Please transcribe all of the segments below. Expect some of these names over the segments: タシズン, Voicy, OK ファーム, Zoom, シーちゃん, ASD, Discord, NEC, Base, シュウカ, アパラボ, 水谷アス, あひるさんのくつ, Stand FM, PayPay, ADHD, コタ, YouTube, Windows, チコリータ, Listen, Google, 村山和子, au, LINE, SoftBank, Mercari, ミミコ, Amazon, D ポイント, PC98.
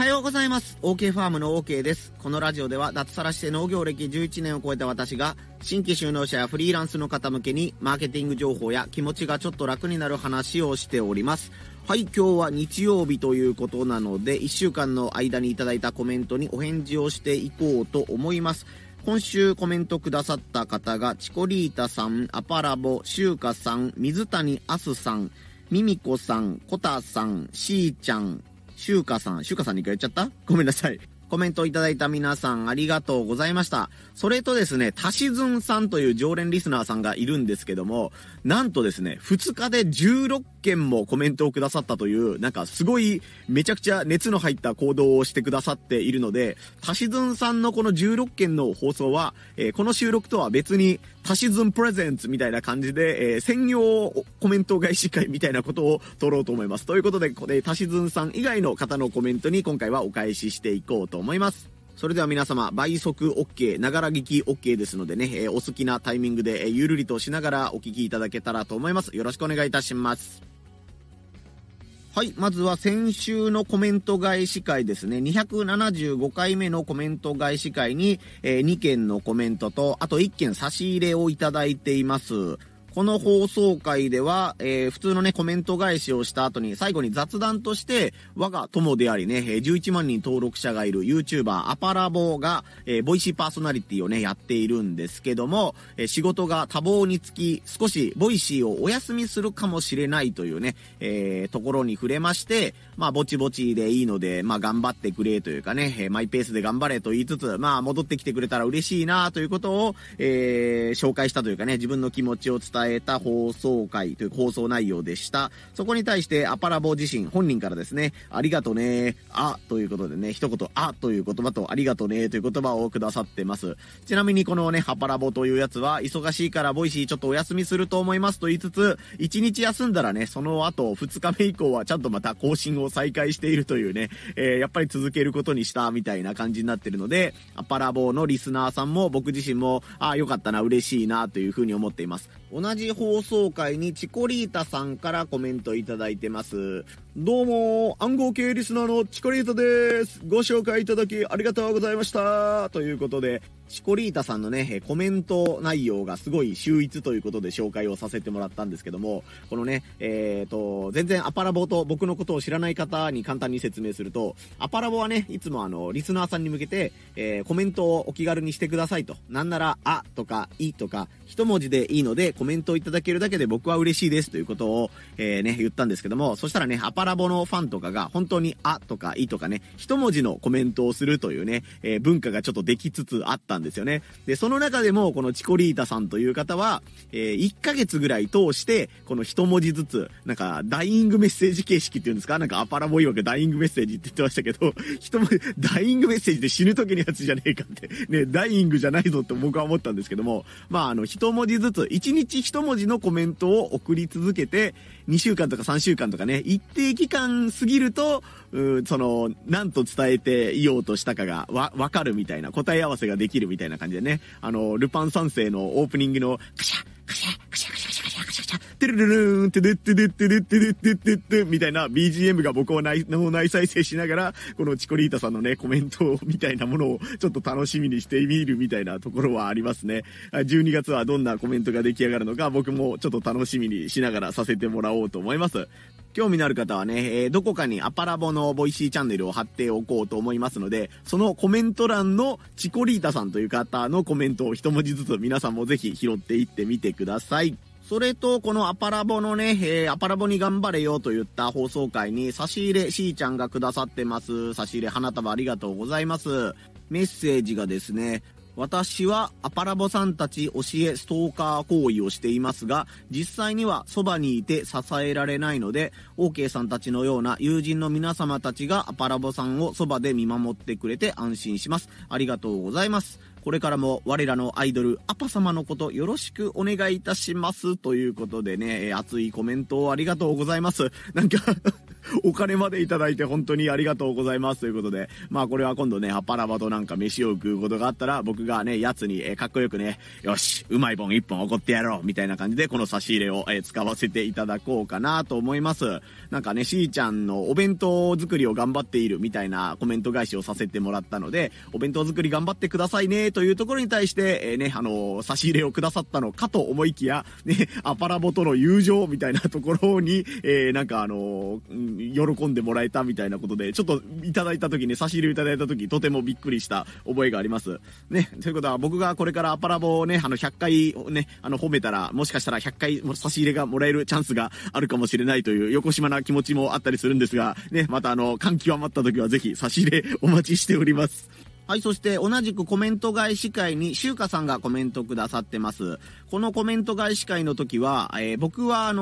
おはようございます。 OK ファームの OK です。このラジオでは脱サラして農業歴11年を超えた私が新規就農者やフリーランスの方向けにマーケティング情報や気持ちがちょっと楽になる話をしております。はい、今日は日曜日ということなので1週間の間にいただいたコメントにお返事をしていこうと思います。今週コメントくださった方がチコリータさん、アパラボ、シュウカさん、水谷アスさん、ミミコさん、コタさん、シーちゃん、シュウカさんに言っちゃった?ごめんなさい。コメントいただいた皆さんありがとうございました。それとですね、タシズンさんという常連リスナーさんがいるんですけども、なんとですね、2日で16件もコメントをくださったという、なんかすごいめちゃくちゃ熱の入った行動をしてくださっているので、タシズンさんのこの16件の放送は、この収録とは別にタシズンプレゼンツみたいな感じで、専用コメント返し会みたいなことを取ろうと思います。ということで、ここでタシズンさん以外の方のコメントに今回はお返ししていこうと思います。それでは皆様、倍速 OK、 ながら聞き OK ですのでね、お好きなタイミングでゆるりとしながらお聞きいただけたらと思います。よろしくお願いいたします。はい、まずは先週のコメント返し会ですね。275回目のコメント返し会に、2件のコメントとあと1件差し入れをいただいています。この放送回では、普通のねコメント返しをした後に最後に雑談として我が友でありね、11万人登録者がいる YouTuber アパラボが、ボイシーパーソナリティをねやっているんですけども、仕事が多忙につき少しボイシーをお休みするかもしれないというね、ところに触れまして、まあぼちぼちでいいのでまあ頑張ってくれというかね、マイペースで頑張れと言いつつ、まあ戻ってきてくれたら嬉しいなということを、紹介したというかね、自分の気持ちを伝えた放送回という放送内容でした。そこに対してアパラボ自身本人からですね、ありがとねあということでね、一言あという言葉とありがとねという言葉をくださってます。ちなみにこのねアパラボというやつは忙しいからボイシーちょっとお休みすると思いますと言いつつ、1日休んだらねその後2日目以降はちゃんとまた更新を再開しているというね、やっぱり続けることにしたみたいな感じになってるので、アパラボのリスナーさんも僕自身もよかったな、嬉しいなというふうに思っています。同じ放送回にチコリータさんからコメントいただいてます。どうも暗号系リスナーのチコリータです。ご紹介いただきありがとうございましたということで、チコリータさんのねコメント内容がすごい秀逸ということで紹介をさせてもらったんですけども、このね全然アパラボと僕のことを知らない方に簡単に説明すると、アパラボはねいつもリスナーさんに向けて、コメントをお気軽にしてくださいと、なんならあとかいとか一文字でいいのでコメントいただけるだけで僕は嬉しいですということを、言ったんですけども、そしたらねアパラボのファンとかが本当にあとかいとかね一文字のコメントをするというね、文化がちょっとできつつあったんですよね。でその中でもこのチコリータさんという方は、1ヶ月ぐらい通してこの一文字ずつなんかダイイングメッセージ形式っていうんですか、なんかアパラボ曰くダイイングメッセージって言ってましたけど、一文字ダイイングメッセージって死ぬ時のやつじゃねえかってね、ダイイングじゃないぞって僕は思ったんですけども、まあ一文字ずつ1日一文字のコメントを送り続けて2週間とか3週間とかね、一定期間過ぎると何と伝えていようとしたかがわかるみたいな、答え合わせができるみたいな感じでね、ルパン三世のオープニングのカシャカシャカシャカシャテルルルーンテデッテデッテデッテデッテデッテみたいな BGM が僕を内再生しながらこのチコリータさんのねコメントみたいなものをちょっと楽しみにしてみるみたいなところはありますね。12月はどんなコメントが出来上がるのか僕もちょっと楽しみにしながらさせてもらおうと思います。興味のある方はね、どこかにアパラボのボイシーチャンネルを貼っておこうと思いますので、そのコメント欄のチコリータさんという方のコメントを一文字ずつ皆さんもぜひ拾っていってみてください。それとこのアパラボのね、アパラボに頑張れよと言った放送回に差し入れしーちゃんがくださってます。差し入れ花束ありがとうございます。メッセージがですね、私はアパラボさんたち教えストーカー行為をしていますが、実際にはそばにいて支えられないので、 OK さんたちのような友人の皆様たちがアパラボさんをそばで見守ってくれて安心します。ありがとうございます。これからも我らのアイドルアパ様のことよろしくお願いいたしますということでね、熱いコメントをありがとうございます。なんかお金までいただいて本当にありがとうございますということで、まあこれは今度ね、ハッパラバとなんか飯を食うことがあったら、僕がね、やつにかっこよくね、よし、うまい本一本怒ってやろうみたいな感じで、この差し入れを使わせていただこうかなと思います。なんかね、しーちゃんのお弁当作りを頑張っているみたいなコメント返しをさせてもらったので、お弁当作り頑張ってくださいねというところに対して、ね、差し入れをくださったのかと思いきや、ね、アパラボとの友情みたいなところに、なんか喜んでもらえたみたいなことで、ちょっといただいた時に、差し入れいただいた時、とてもびっくりした覚えがあります。ね、ということは僕がこれからアパラボをね、100回ね、褒めたら、もしかしたら100回も差し入れがもらえるチャンスがあるかもしれないという、横島な気持ちもあったりするんですが、ね、また感極まった時はぜひ差し入れお待ちしております。はい、そして同じくコメント返し会にしゅうかさんがコメントくださってます。このコメント返し会の時は、僕は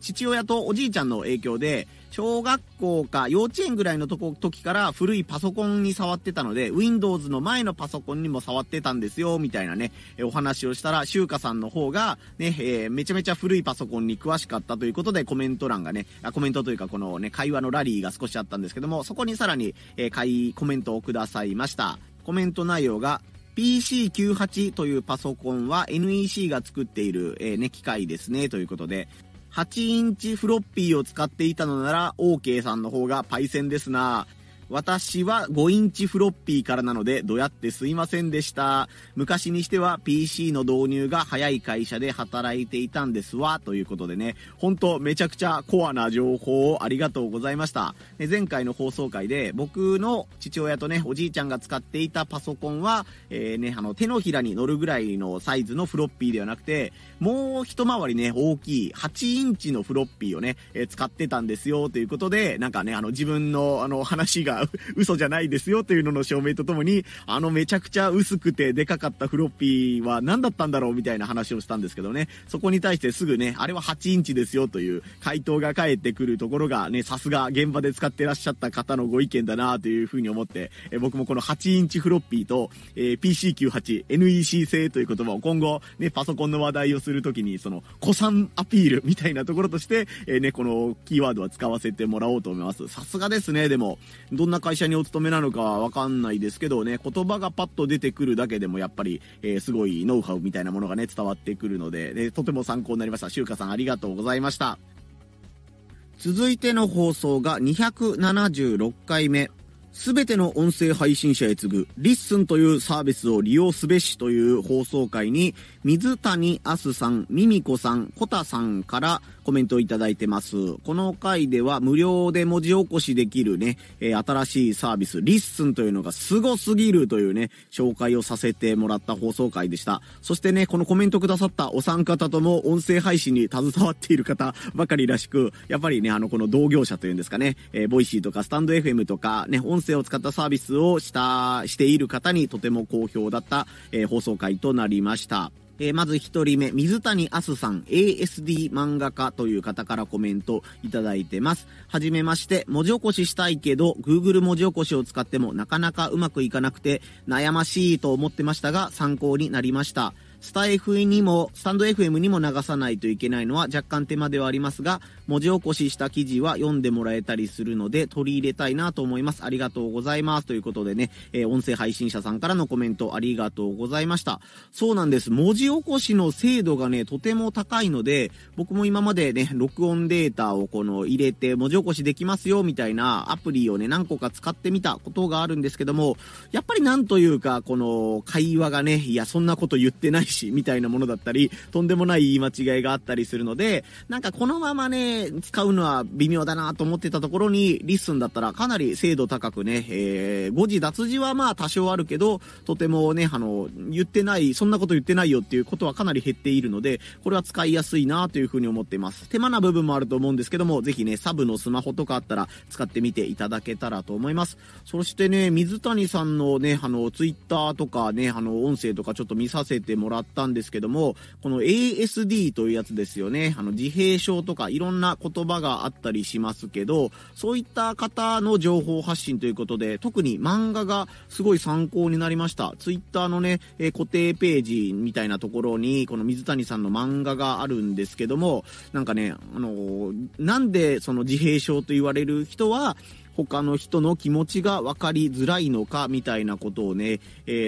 父親とおじいちゃんの影響で、小学校か幼稚園ぐらいの時から古いパソコンに触ってたので、 Windows の前のパソコンにも触ってたんですよみたいなね、お話をしたら、しゅうかさんの方がね、めちゃめちゃ古いパソコンに詳しかったということで、コメント欄がね、コメントというかこのね、会話のラリーが少しあったんですけども、そこにさらに、コメントをくださいました。コメント内容が、PC98 というパソコンは NEC が作っている、ね、機械ですねということで、8インチフロッピーを使っていたのなら OK さんの方がパイセンですな。私は5インチフロッピーからなのでどうやってすいませんでした。昔にしては PC の導入が早い会社で働いていたんですわということでね、ほんとめちゃくちゃコアな情報をありがとうございました。前回の放送回で、僕の父親とね、おじいちゃんが使っていたパソコンは、ね、手のひらに乗るぐらいのサイズのフロッピーではなくて、もう一回りね、大きい8インチのフロッピーをね、使ってたんですよということで、なんかね、自分の話が嘘じゃないですよというのの証明とともに、めちゃくちゃ薄くてでかかったフロッピーは何だったんだろうみたいな話をしたんですけどね、そこに対してすぐね、あれは8インチですよという回答が返ってくるところがね、さすが現場で使ってらっしゃった方のご意見だなというふうに思って、僕もこの8インチフロッピーと、PC98 NEC 製という言葉を今後ね、パソコンの話題をするときに、その古参アピールみたいなところとして、ね、このキーワードは使わせてもらおうと思います。さすがですね。でもどんな会社にお勤めなのかは分かんないですけどね、言葉がパッと出てくるだけでもやっぱり、すごいノウハウみたいなものがね、伝わってくるので、とても参考になりました。しゅうかさんありがとうございました。続いての放送が276回目、すべての音声配信者へ次ぐリッスンというサービスを利用すべしという放送回に、水谷あすさん、みみこさん、こたさんからコメントをいただいてます。この回では無料で文字起こしできるね、新しいサービスリッスンというのがすごすぎるというね、紹介をさせてもらった放送回でした。そしてね、このコメントくださったお三方とも音声配信に携わっている方ばかりらしく、やっぱりね、この同業者というんですかね、ボイシーとかスタンド FM とかね、音声を使ったサービスをしている方にとても好評だった、放送回となりました。まず一人目、水谷あすさん ASD 漫画家という方からコメントいただいてます。はじめまして、文字起こししたいけど Google 文字起こしを使ってもなかなかうまくいかなくて悩ましいと思ってましたが、参考になりました。スタンド FM にも流さないといけないのは若干手間ではありますが、文字起こしした記事は読んでもらえたりするので取り入れたいなと思います。ありがとうございますということでね、音声配信者さんからのコメントありがとうございました。そうなんです。文字起こしの精度がね、とても高いので、僕も今までね、録音データを入れて文字起こしできますよみたいなアプリをね、何個か使ってみたことがあるんですけども、やっぱりなんというか、この会話がね、いやそんなこと言ってないみたいなものだったり、とんでもない言い間違いがあったりするので、なんかこのままね、使うのは微妙だなと思ってたところに、リッスンだったらかなり精度高くね、誤字脱字はまあ多少あるけど、とてもね、言ってない、そんなこと言ってないよっていうことはかなり減っているので、これは使いやすいなというふうに思っています。手間な部分もあると思うんですけども、ぜひね、サブのスマホとかあったら使ってみていただけたらと思います。そしてね、水谷さんのね、ツイッターとかね、音声とかちょっと見させてもらあったんですけども、この ASD というやつですよね。自閉症とかいろんな言葉があったりしますけど、そういった方の情報発信ということで、特に漫画がすごい参考になりました。ツイッターのね、固定ページみたいなところに、この水谷さんの漫画があるんですけども、なんかね、なんでその自閉症と言われる人は、他の人の気持ちが分かりづらいのかみたいなことをね、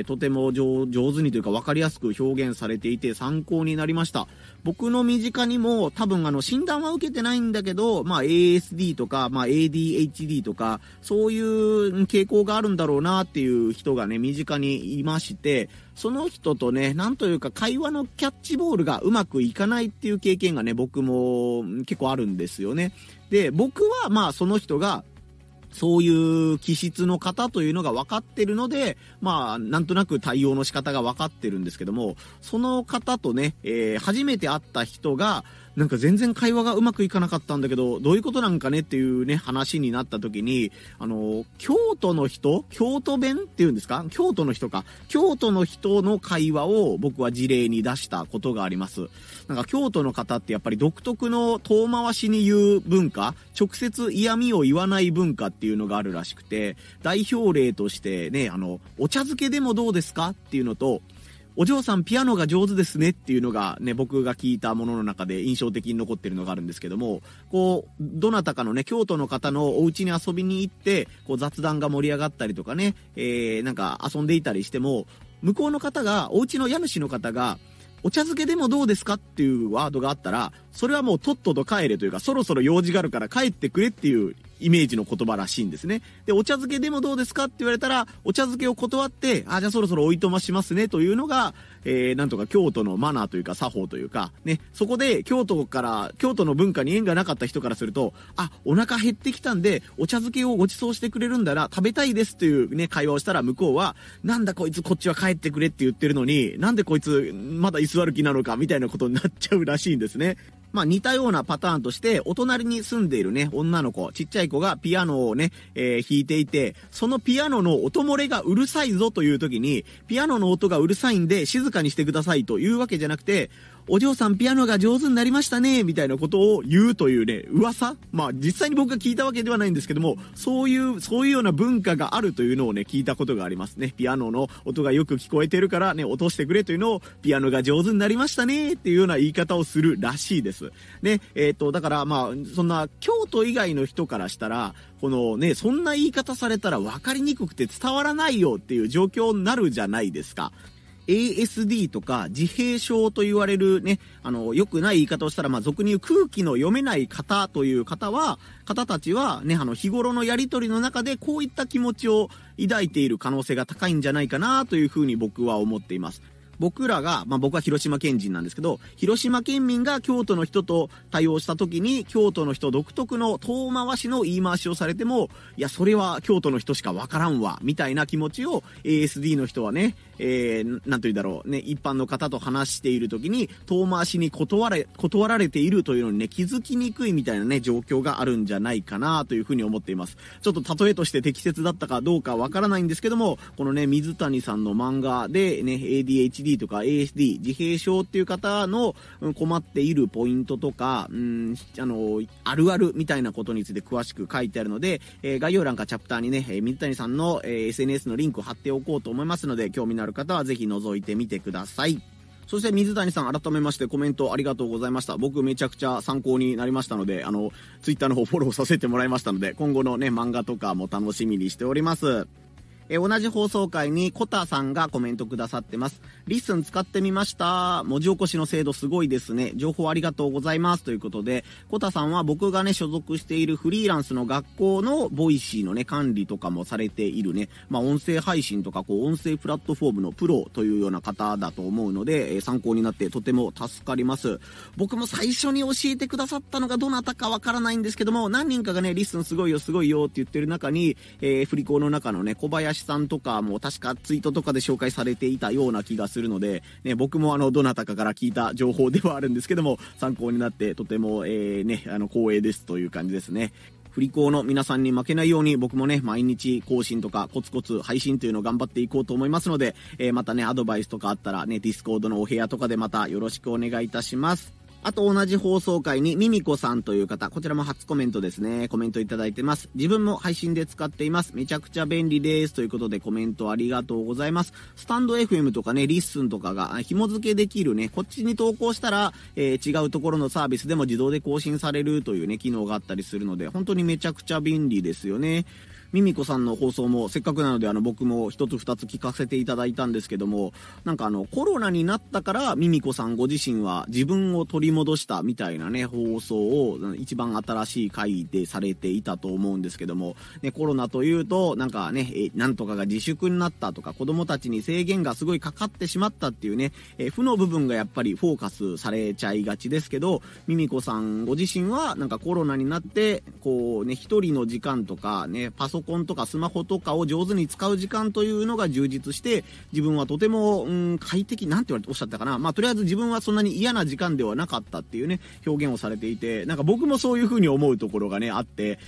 とても上手にというか分かりやすく表現されていて参考になりました。僕の身近にも多分診断は受けてないんだけど、ASD とか、ADHD とかそういう傾向があるんだろうなっていう人がね、身近にいまして、その人とね、なんというか会話のキャッチボールがうまくいかないっていう経験がね、僕も結構あるんですよね。で、僕はその人がそういう気質の方というのが分かってるので、なんとなく対応の仕方が分かってるんですけども、その方とね、初めて会った人が、なんか全然会話がうまくいかなかったんだけど、どういうことなんかねっていうね、話になった時に、京都の人の会話を僕は事例に出したことがあります。なんか京都の方ってやっぱり独特の遠回しに言う文化、直接嫌味を言わない文化っていうのがあるらしくて、代表例としてね、お茶漬けでもどうですかっていうのと、お嬢さんピアノが上手ですねっていうのがね、僕が聞いたものの中で印象的に残ってるのがあるんですけども、どなたかのね、京都の方のお家に遊びに行って、雑談が盛り上がったりとかね、なんか遊んでいたりしても、向こうの方が、お家の家主の方が、お茶漬けでもどうですかっていうワードがあったら、それはもうとっとと帰れというか、そろそろ用事があるから帰ってくれっていうイメージの言葉らしいんですね。で、お茶漬けでもどうですかって言われたら、お茶漬けを断って、じゃあそろそろおいとましますねというのが、なんとか京都のマナーというか作法というか、ね、そこで京都の文化に縁がなかった人からすると、お腹減ってきたんで、お茶漬けをご馳走してくれるんだら食べたいですというね、会話をしたら向こうは、なんだこいつこっちは帰ってくれって言ってるのに、なんでこいつまだ居座る気なのかみたいなことになっちゃうらしいんですね。似たようなパターンとして、お隣に住んでいるね、女の子、ちっちゃい子がピアノをね、弾いていて、そのピアノの音漏れがうるさいぞという時に、ピアノの音がうるさいんで静かにしてくださいというわけじゃなくて、お嬢さんピアノが上手になりましたねみたいなことを言うというね、噂、実際に僕が聞いたわけではないんですけども、そういうような文化があるというのをね、聞いたことがありますね。ピアノの音がよく聞こえてるからね、落としてくれというのを、ピアノが上手になりましたねっていうような言い方をするらしいですね。だからそんな京都以外の人からしたら、このね、そんな言い方されたら分かりにくくて伝わらないよっていう状況になるじゃないですか。ASD とか自閉症と言われるね、良くない言い方をしたら、俗に言う空気の読めない方という方たちはね、日頃のやりとりの中でこういった気持ちを抱いている可能性が高いんじゃないかなというふうに僕は思っています。僕らが、僕は広島県人なんですけど、広島県民が京都の人と対応した時に、京都の人独特の遠回しの言い回しをされても、いや、それは京都の人しかわからんわ、みたいな気持ちを ASD の人はね、なんと言うんだろうね、一般の方と話している時に、遠回しに断られているというのにね、気づきにくいみたいなね、状況があるんじゃないかなというふうに思っています。ちょっと例えとして適切だったかどうかわからないんですけども、このね、水谷さんの漫画でね、ADHDとか ASD 自閉症っていう方の困っているポイントとか、あるあるみたいなことについて詳しく書いてあるので、概要欄かチャプターにね、水谷さんの SNS のリンクを貼っておこうと思いますので、興味のある方はぜひ覗いてみてください。そして水谷さん、改めましてコメントありがとうございました。僕めちゃくちゃ参考になりましたので、ツイッターの方フォローさせてもらいましたので、今後のね、漫画とかも楽しみにしております。同じ放送回にコタさんがコメントくださってます。リッスン使ってみました。文字起こしの精度すごいですね。情報ありがとうございます。ということで、コタさんは僕がね、所属しているフリーランスの学校のボイシーのね、管理とかもされているね、音声配信とか音声プラットフォームのプロというような方だと思うので、参考になってとても助かります。僕も最初に教えてくださったのがどなたかわからないんですけども、何人かがね、リッスンすごいよすごいよって言ってる中に、振り子の中のね、小林さんとかも確かツイートとかで紹介されていたような気がするので、ね、僕もどなたかから聞いた情報ではあるんですけども、参考になってとても、光栄ですという感じですね。振り子の皆さんに負けないように僕もね、毎日更新とかコツコツ配信というのを頑張っていこうと思いますので、またね、アドバイスとかあったらね、ディスコードのお部屋とかでまたよろしくお願いいたします。あと同じ放送回にミミコさんという方、こちらも初コメントですね。コメントいただいてます。自分も配信で使っています。めちゃくちゃ便利です。ということでコメントありがとうございます。スタンド FM とかね、リッスンとかが紐付けできるね、こっちに投稿したら、違うところのサービスでも自動で更新されるというね、機能があったりするので、本当にめちゃくちゃ便利ですよね。ミミコさんの放送もせっかくなので僕も一つ二つ聞かせていただいたんですけども、なんかコロナになったからミミコさんご自身は自分を取り戻したみたいなね、放送を一番新しい回でされていたと思うんですけども、ね、コロナというとなんかね、なんとかが自粛になったとか子供たちに制限がすごいかかってしまったっていうね、負の部分がやっぱりフォーカスされちゃいがちですけど、ミミコさんご自身はなんかコロナになってこうね、一人の時間とかね、パソコンとかスマホとかを上手に使う時間というのが充実して、自分はとても快適なんておっしゃったかな、まあとりあえず自分はそんなに嫌な時間ではなかったっていうね、表現をされていて、なんか僕もそういう風に思うところがねあって、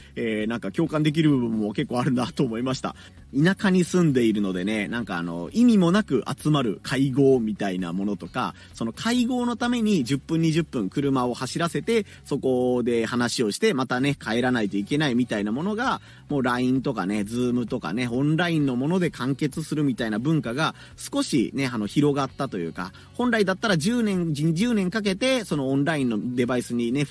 なんか共感できる部分も結構あるなと思いました。田舎に住んでいるのでね、なんか意味もなく集まる会合みたいなものとか、その会合のために10分20分車を走らせて、そこで話をしてまたね帰らないといけないみたいなものが、もう LINE とかね、ズームとかね、オンラインのもので完結するみたいな文化が少しね、広がったというか、本来だったら10年かけてそのオンラインのデバイスにね、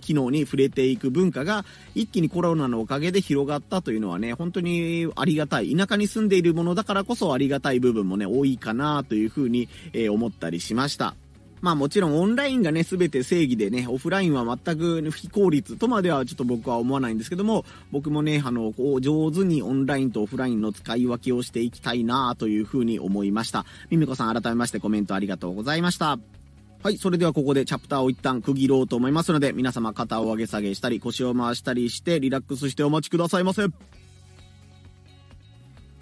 機能に触れていく文化が一気にコロナのおかげで広がったというのはね、本当にありがたい、田舎に住んでいるものだからこそありがたい部分もね多いかなというふうに、思ったりしました。まあもちろんオンラインがね全て正義でね、オフラインは全く非効率とまではちょっと僕は思わないんですけども、僕もねこう上手にオンラインとオフラインの使い分けをしていきたいなというふうに思いました。みみこさん、改めましてコメントありがとうございました。はい、それではここでチャプターを一旦区切ろうと思いますので、皆様肩を上げ下げしたり腰を回したりしてリラックスしてお待ちくださいませ。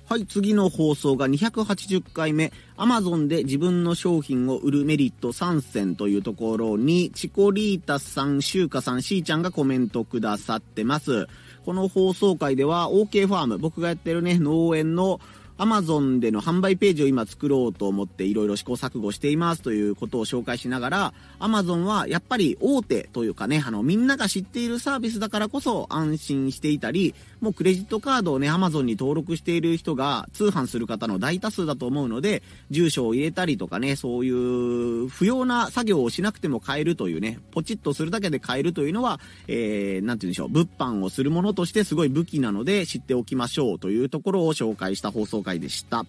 はい、次の放送が280回目、 Amazon で自分の商品を売るメリット参戦というところに、チコリータさん、シュウカさん、しーちゃんがコメントくださってます。この放送回では OK ファーム、僕がやってるね農園のAmazon での販売ページを今作ろうと思っていろいろ試行錯誤していますということを紹介しながら、 Amazon はやっぱり大手というかね、みんなが知っているサービスだからこそ安心していたり、もうクレジットカードをね Amazon に登録している人が通販する方の大多数だと思うので、住所を入れたりとかね、そういう不要な作業をしなくても買えるというね、ポチッとするだけで買えるというのは、なんて言うんでしょう、物販をするものとしてすごい武器なので知っておきましょうというところを紹介した放送回でした。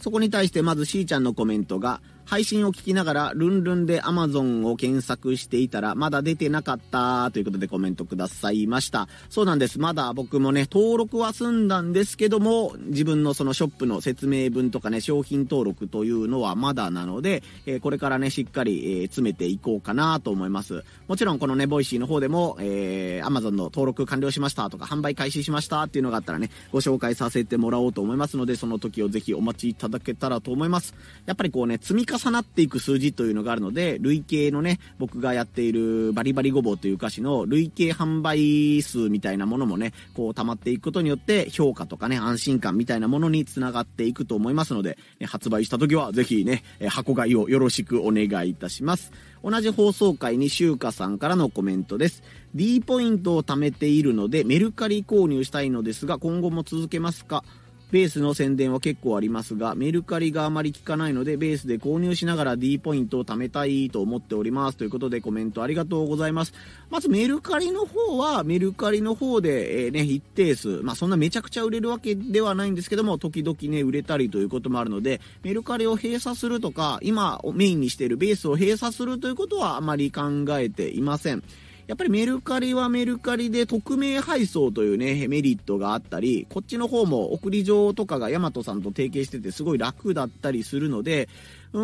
そこに対してまずしーちゃんのコメントが、配信を聞きながらルンルンで Amazon を検索していたらまだ出てなかったということでコメントくださいました。そうなんです、まだ僕もね登録は済んだんですけども、自分のそのショップの説明文とかね、商品登録というのはまだなので、これからねしっかり詰めていこうかなと思います。もちろんこのねボイシーの方でも、Amazon の登録完了しましたとか販売開始しましたっていうのがあったらね、ご紹介させてもらおうと思いますので、その時をぜひお待ちいただけたらと思います。やっぱりこうね、積み重なっていく数字というのがあるので、累計のね、僕がやっているバリバリごぼうという歌詞の累計販売数みたいなものもね、こう溜まっていくことによって評価とかね、安心感みたいなものにつながっていくと思いますので、ね、発売した時はぜひね、箱買いをよろしくお願いいたします。同じ放送回にしゅうかさんからのコメントです。D ポイントを貯めているのでメルカリ購入したいのですが、今後も続けますか？ベースの宣伝は結構ありますが、メルカリがあまり効かないのでベースで購入しながら D ポイントを貯めたいと思っておりますということでコメントありがとうございます。まずメルカリの方はメルカリの方で、ね、一定数、まあそんなめちゃくちゃ売れるわけではないんですけども、時々ね売れたりということもあるので、メルカリを閉鎖するとか今メインにしているベースを閉鎖するということはあまり考えていません。やっぱりメルカリはメルカリで匿名配送というねメリットがあったり、こっちの方も送り状とかがヤマトさんと提携しててすごい楽だったりするので、そ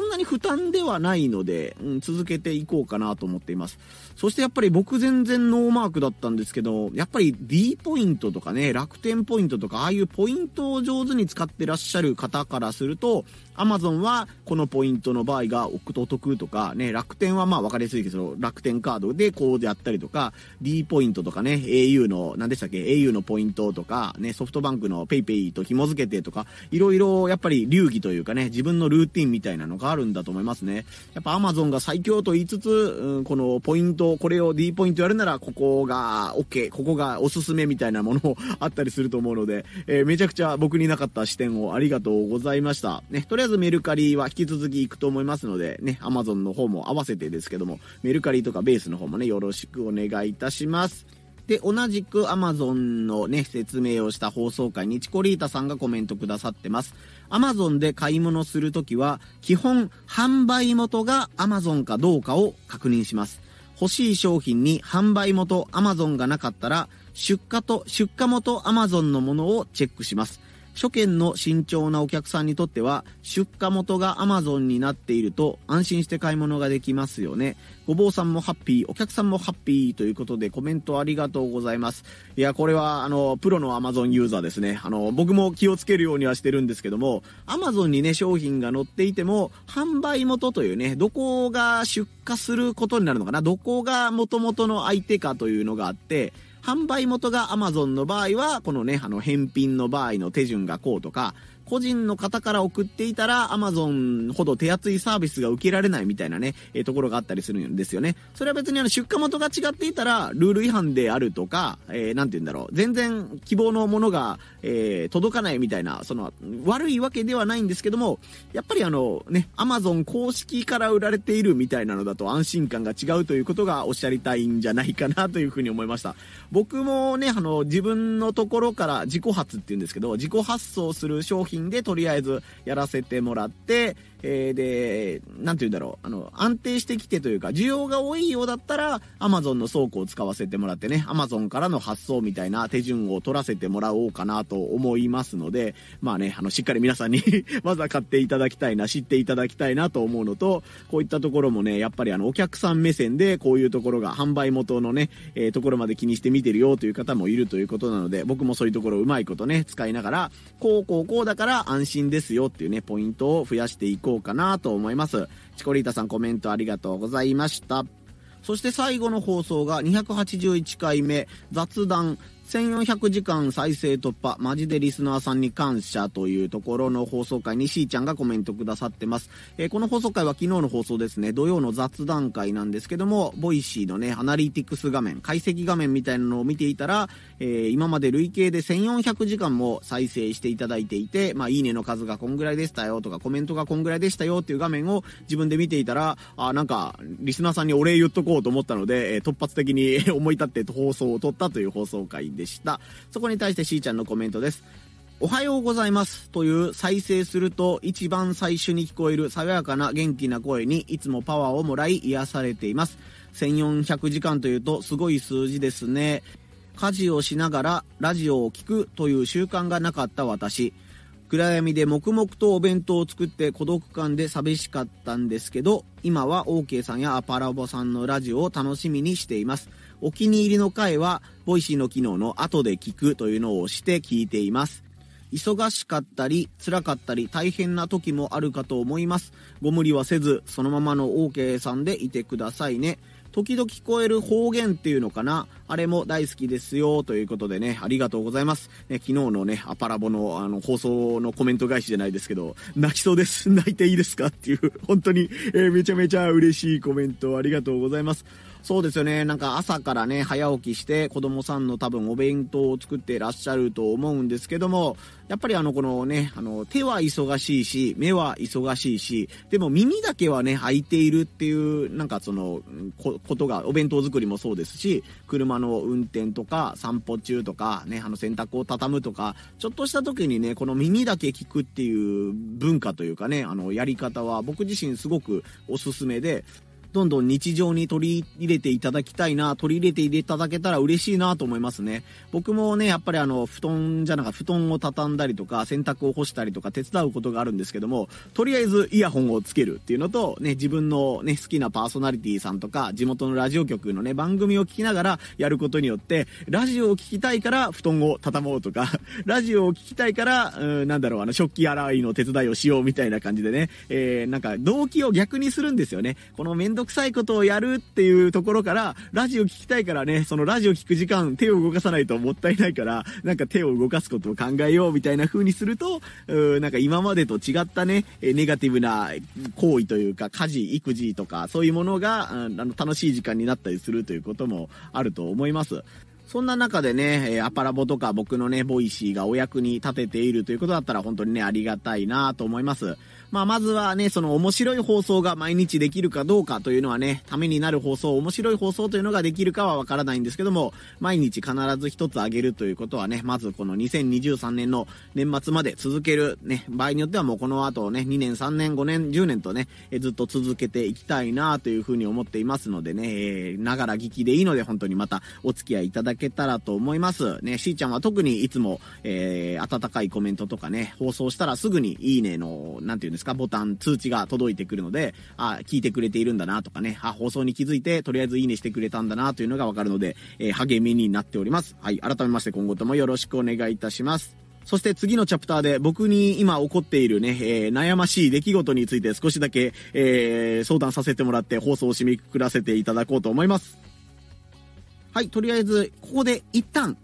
んなに負担ではないので、続けていこうかなと思っています。そしてやっぱり僕全然ノーマークだったんですけど、やっぱり D ポイントとかね、楽天ポイントとか、ああいうポイントを上手に使ってらっしゃる方からすると、 Amazon はこのポイントの場合がお得とかね、楽天はまあ分かりやすいけど楽天カードでこうであったりとか、 D ポイントとかね、 au の何でしたっけ、 au のポイントとかね、ソフトバンクの PayPay と紐付けてとか、いろいろやっぱり流儀というかね、自分のルーティンみたいなのがあるんだと思いますね。やっぱ Amazon が最強と言いつつ、このポイント、これを D ポイントやるならここが OK、 ここがおすすめみたいなものもあったりすると思うので、めちゃくちゃ僕になかった視点をありがとうございましたね。とりあえずメルカリは引き続き行くと思いますのでね、 Amazon の方も合わせてですけども、メルカリとかベースの方もね、よろしくお願いいたします。で、同じく Amazon のね、説明をした放送回にチコリータさんがコメントくださってます。 Amazon で買い物するときは基本販売元が Amazon かどうかを確認します。欲しい商品に販売元 Amazon がなかったら、出荷元 Amazon のものをチェックします。初見の慎重なお客さんにとっては、出荷元が Amazon になっていると安心して買い物ができますよね。ごぼうさんもハッピー、お客さんもハッピーということで、コメントありがとうございます。いや、これはプロの Amazon ユーザーですね。僕も気をつけるようにはしてるんですけども、 Amazon にね、商品が載っていても販売元というね、どこが出荷することになるのかな、どこが元々の相手かというのがあって、販売元が Amazon の場合はこのね、返品の場合の手順がこうとか、個人の方から送っていたら Amazon ほど手厚いサービスが受けられないみたいなね、ところがあったりするんですよね。それは別に出荷元が違っていたらルール違反であるとか、なんて言うんだろう、全然希望のものが、届かないみたいな、その悪いわけではないんですけども、やっぱりね、Amazon 公式から売られているみたいなのだと安心感が違うということがおっしゃりたいんじゃないかなというふうに思いました。僕もね、自分のところから自己発っていうんですけど、自己発送する商品でとりあえずやらせてもらって、で、なんて言うんだろう、安定してきてというか、需要が多いようだったら Amazon の倉庫を使わせてもらってね、 Amazon からの発送みたいな手順を取らせてもらおうかなと思いますので、まあね、しっかり皆さんにまずは買っていただきたいな、知っていただきたいなと思うのと、こういったところもね、やっぱりお客さん目線でこういうところが販売元のね、ところまで気にして見てるよという方もいるということなので、僕もそういうところをうまいことね、使いながら、こうだから安心ですよっていうね、ポイントを増やしていこうかなと思います。チコリータさん、コメントありがとうございました。そして最後の放送が281回目、雑談1400時間再生突破、マジでリスナーさんに感謝というところの放送回にしーちゃんがコメントくださってます。この放送回は昨日の放送ですね、土曜の雑談会なんですけども、ボイシーのね、アナリティクス画面、解析画面みたいなのを見ていたら、今まで累計で1400時間も再生していただいていて、まあいいねの数がこんぐらいでしたよとか、コメントがこんぐらいでしたよっていう画面を自分で見ていたら、なんかリスナーさんにお礼言っとこうと思ったので、突発的に思い立って放送を撮ったという放送回でした。そこに対してしーちゃんのコメントです。おはようございますという再生すると一番最初に聞こえる爽やかな元気な声にいつもパワーをもらい癒されています。1400時間というとすごい数字ですね。家事をしながらラジオを聞くという習慣がなかった私、暗闇で黙々とお弁当を作って孤独感で寂しかったんですけど、今は OK さんやアパラボさんのラジオを楽しみにしています。お気に入りの回はボイシーの機能の後で聞くというのをして聞いています。忙しかったり辛かったり大変な時もあるかと思います。ご無理はせずそのままの OK さんでいてくださいね。時々聞こえる方言っていうのかな、あれも大好きですよということでね、ありがとうございます、ね、昨日のね、アパラボの放送のコメント返しじゃないですけど、泣きそうです、泣いていいですかっていう、本当に、めちゃめちゃ嬉しいコメントありがとうございます。そうですよね、なんか朝からね、早起きして子供さんの多分お弁当を作ってらっしゃると思うんですけども、やっぱりこのね、手は忙しいし目は忙しいし、でも耳だけはね開いているっていう、なんかそのことが、お弁当作りもそうですし、車の運転とか散歩中とかね、洗濯を畳むとか、ちょっとした時にね、この耳だけ聞くっていう文化というかね、やり方は僕自身すごくおすすめで、どんどん日常に取り入れていただきたいな、取り入れていただけたら嬉しいなと思いますね。僕もね、やっぱり布団を畳んだりとか洗濯を干したりとか手伝うことがあるんですけども、とりあえずイヤホンをつけるっていうのとね、自分のね好きなパーソナリティさんとか地元のラジオ局のね番組を聞きながらやることによって、ラジオを聞きたいから布団を畳もうとかラジオを聞きたいから食器洗いの手伝いをしようみたいな感じでね、なんか動機を逆にするんですよね。このめんどくさいことをやるっていうところから、ラジオ聞きたいからね、そのラジオ聞く時間手を動かさないともったいないから、なんか手を動かすことを考えようみたいな風にすると、なんか今までと違ったねネガティブな行為というか、家事育児とかそういうものが楽しい時間になったりするということもあると思います。そんな中でね、アパラボとか僕のねボイシーがお役に立てているということだったら本当にねありがたいなと思います。まずはね、その面白い放送が毎日できるかどうかというのはね、ためになる放送、面白い放送というのができるかはわからないんですけども、毎日必ず一つあげるということはね、まずこの2023年の年末まで続けるね、場合によってはもうこの後ね2年3年5年10年とねずっと続けていきたいなというふうに思っていますのでね、ながら聞きでいいので本当にまたお付き合いいただきいけたらと思いますね。しーちゃんは特にいつも、温かいコメントとかね、放送したらすぐにいいねのボタン通知が届いてくるので、聞いてくれているんだなとかね、放送に気づいてとりあえずいいねしてくれたんだなというのがわかるので、励みになっております。はい、改めまして今後ともよろしくお願いいたします。そして次のチャプターで僕に今起こっているね、悩ましい出来事について少しだけ、相談させてもらって放送を締めくくらせていただこうと思います。はい、とりあえずここで一旦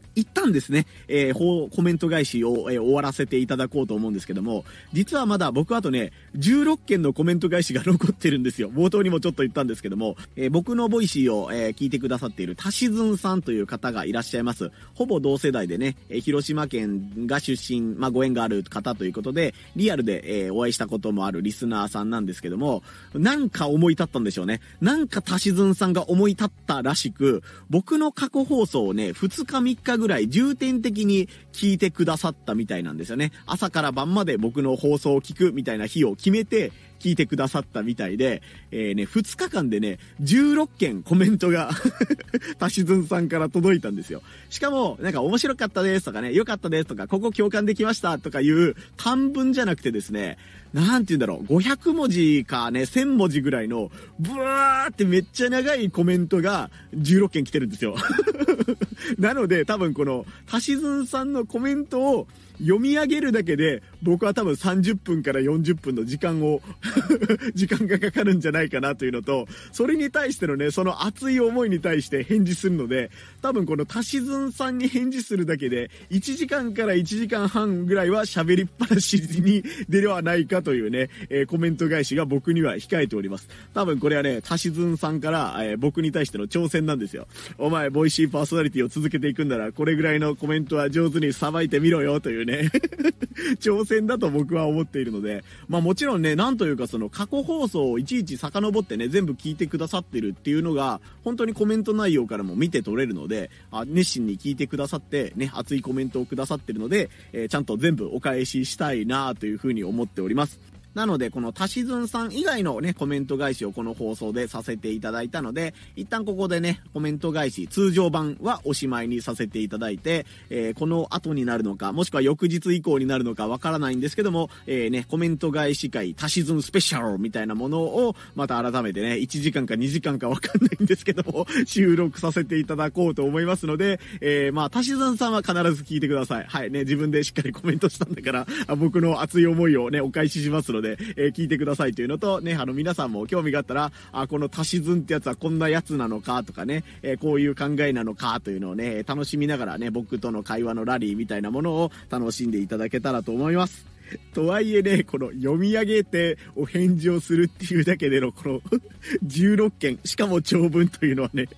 ですね、コメント返しを、終わらせていただこうと思うんですけども、実はまだ僕あとね16件のコメント返しが残ってるんですよ。冒頭にもちょっと言ったんですけども、僕のボイシーを、聞いてくださっているたしずんさんという方がいらっしゃいます。ほぼ同世代でね、広島県が出身、ご縁がある方ということで、リアルで、お会いしたこともあるリスナーさんなんですけども、なんか思い立ったんでしょうね。なんかたしずんさんが思い立ったらしく、僕の過去放送をね2日3日ぐらい重点的に聞いてくださったみたいなんですよね。朝から晩まで僕の放送を聞くみたいな日を決めて聞いてくださったみたいで、2日間でね16件コメントがたしずんさんから届いたんですよ。しかもなんか面白かったですとかね、良かったですとか、ここ共感できましたとかいう短文じゃなくてですね、なんて言うんだろう、500文字かね1000文字ぐらいのブワーってめっちゃ長いコメントが16件来てるんですよなので多分このたしずんさんのコメントを読み上げるだけで僕は多分30分から40分の時間がかかるんじゃないかなというのと、それに対してのねその熱い思いに対して返事するので、多分このたしずんさんに返事するだけで1時間から1時間半ぐらいは喋りっぱなしに出ではないかというね、コメント返しが僕には控えております。多分これはねたしずんさんから、僕に対しての挑戦なんですよ。お前ボイシーパーソナリティを続けていくんならこれぐらいのコメントは上手にさばいてみろよというね挑戦だと僕は思っているので、もちろんね、なんというかその過去放送をいちいち遡ってね全部聞いてくださってるっていうのが本当にコメント内容からも見て取れるので、熱心に聞いてくださってね、熱いコメントをくださってるので、ちゃんと全部お返ししたいなというふうに思っております。なのでこのたしずんさん以外のねコメント返しをこの放送でさせていただいたので、一旦ここでねコメント返し通常版はおしまいにさせていただいて、この後になるのか、もしくは翌日以降になるのかわからないんですけども、コメント返し会たしずんスペシャルみたいなものをまた改めてね1時間か2時間かわかんないんですけども収録させていただこうと思いますので、たしずんさんは必ず聞いてください。はいね、自分でしっかりコメントしたんだから僕の熱い思いをねお返ししますので、聞いてくださいというのとね、皆さんも興味があったらこのたしずんってやつはこんなやつなのかとかね、こういう考えなのかというのをね楽しみながらね僕との会話のラリーみたいなものを楽しんでいただけたらと思います。とはいえね、この読み上げてお返事をするっていうだけでのこの16件、しかも長文というのはね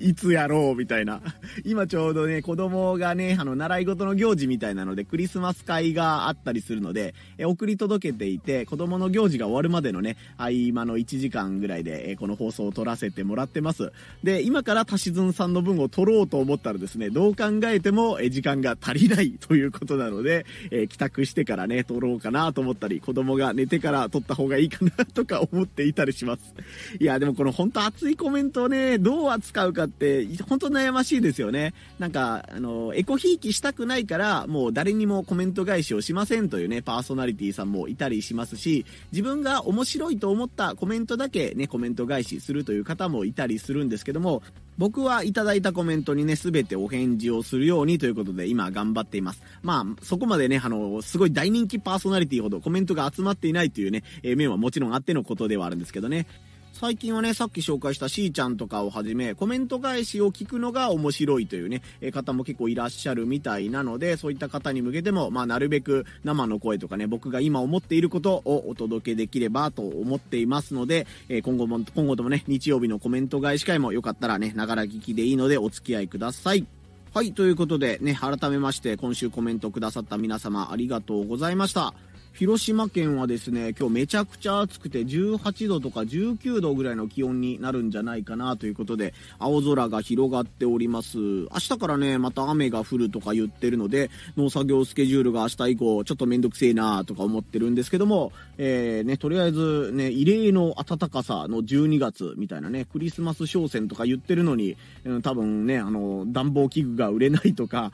いつやろうみたいな今ちょうどね、子供がね、習い事の行事みたいなので、クリスマス会があったりするので、送り届けていて、子供の行事が終わるまでのね、合間の1時間ぐらいで、この放送を撮らせてもらってます。で、今からたしずんさんの分を撮ろうと思ったらですね、どう考えても時間が足りないということなので、帰宅してからね、撮ろうかなと思ったり、子供が寝てから撮った方がいいかなとか思っていたりします。いや、でもこの本当熱いコメントをね、どう扱うかって、本当悩ましいですよね。なんか、エコひいきしたくないから、もう誰にもコメント返しをしませんというね、パーソナリティさんもいたりしますし、自分が面白いと思ったコメントだけね、コメント返しするという方もいたりするんですけども、僕はいただいたコメントにね、すべてお返事をするようにということで、今頑張っています。まあ、そこまでね、すごい大人気パーソナリティほどコメントが集まっていないというね、面はもちろんあってのことではあるんですけどね。最近はね、さっき紹介したしーちゃんとかをはじめ、コメント返しを聞くのが面白いというね、方も結構いらっしゃるみたいなので、そういった方に向けても、まあ、なるべく生の声とかね、僕が今思っていることをお届けできればと思っていますので、今後ともね、日曜日のコメント返し会もよかったらね、ながら聞きでいいのでお付き合いください。はい、ということでね、改めまして今週コメントくださった皆様ありがとうございました。広島県はですね、今日めちゃくちゃ暑くて18度とか19度ぐらいの気温になるんじゃないかなということで、青空が広がっております。明日からね、また雨が降るとか言ってるので、農作業スケジュールが明日以降ちょっとめんどくせえなとか思ってるんですけども、ね、とりあえずね、異例の暖かさの12月みたいなね、クリスマス商戦とか言ってるのに、多分ね、暖房器具が売れないとか、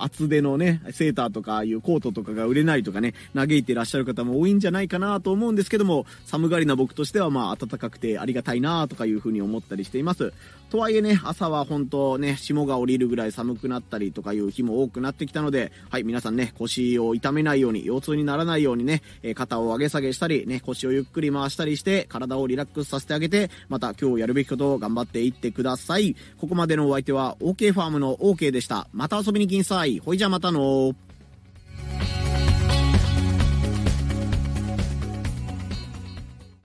厚手のね、セーターとかいうコートとかが売れないとかね、嘆いていらっしゃる方も多いんじゃないかなと思うんですけども、寒がりな僕としてはまあ暖かくてありがたいなとかいう風に思ったりしています。とはいえね、朝は本当ね、霜が降りるぐらい寒くなったりとかいう日も多くなってきたので、はい、皆さんね、腰を痛めないように、腰痛にならないようにね、肩を上げ下げしたりね、腰をゆっくり回したりして体をリラックスさせてあげて、また今日やるべきことを頑張っていってください。ここまでのお相手は OK ファームの OK でした。また遊びに来んさい。ほいじゃまたの。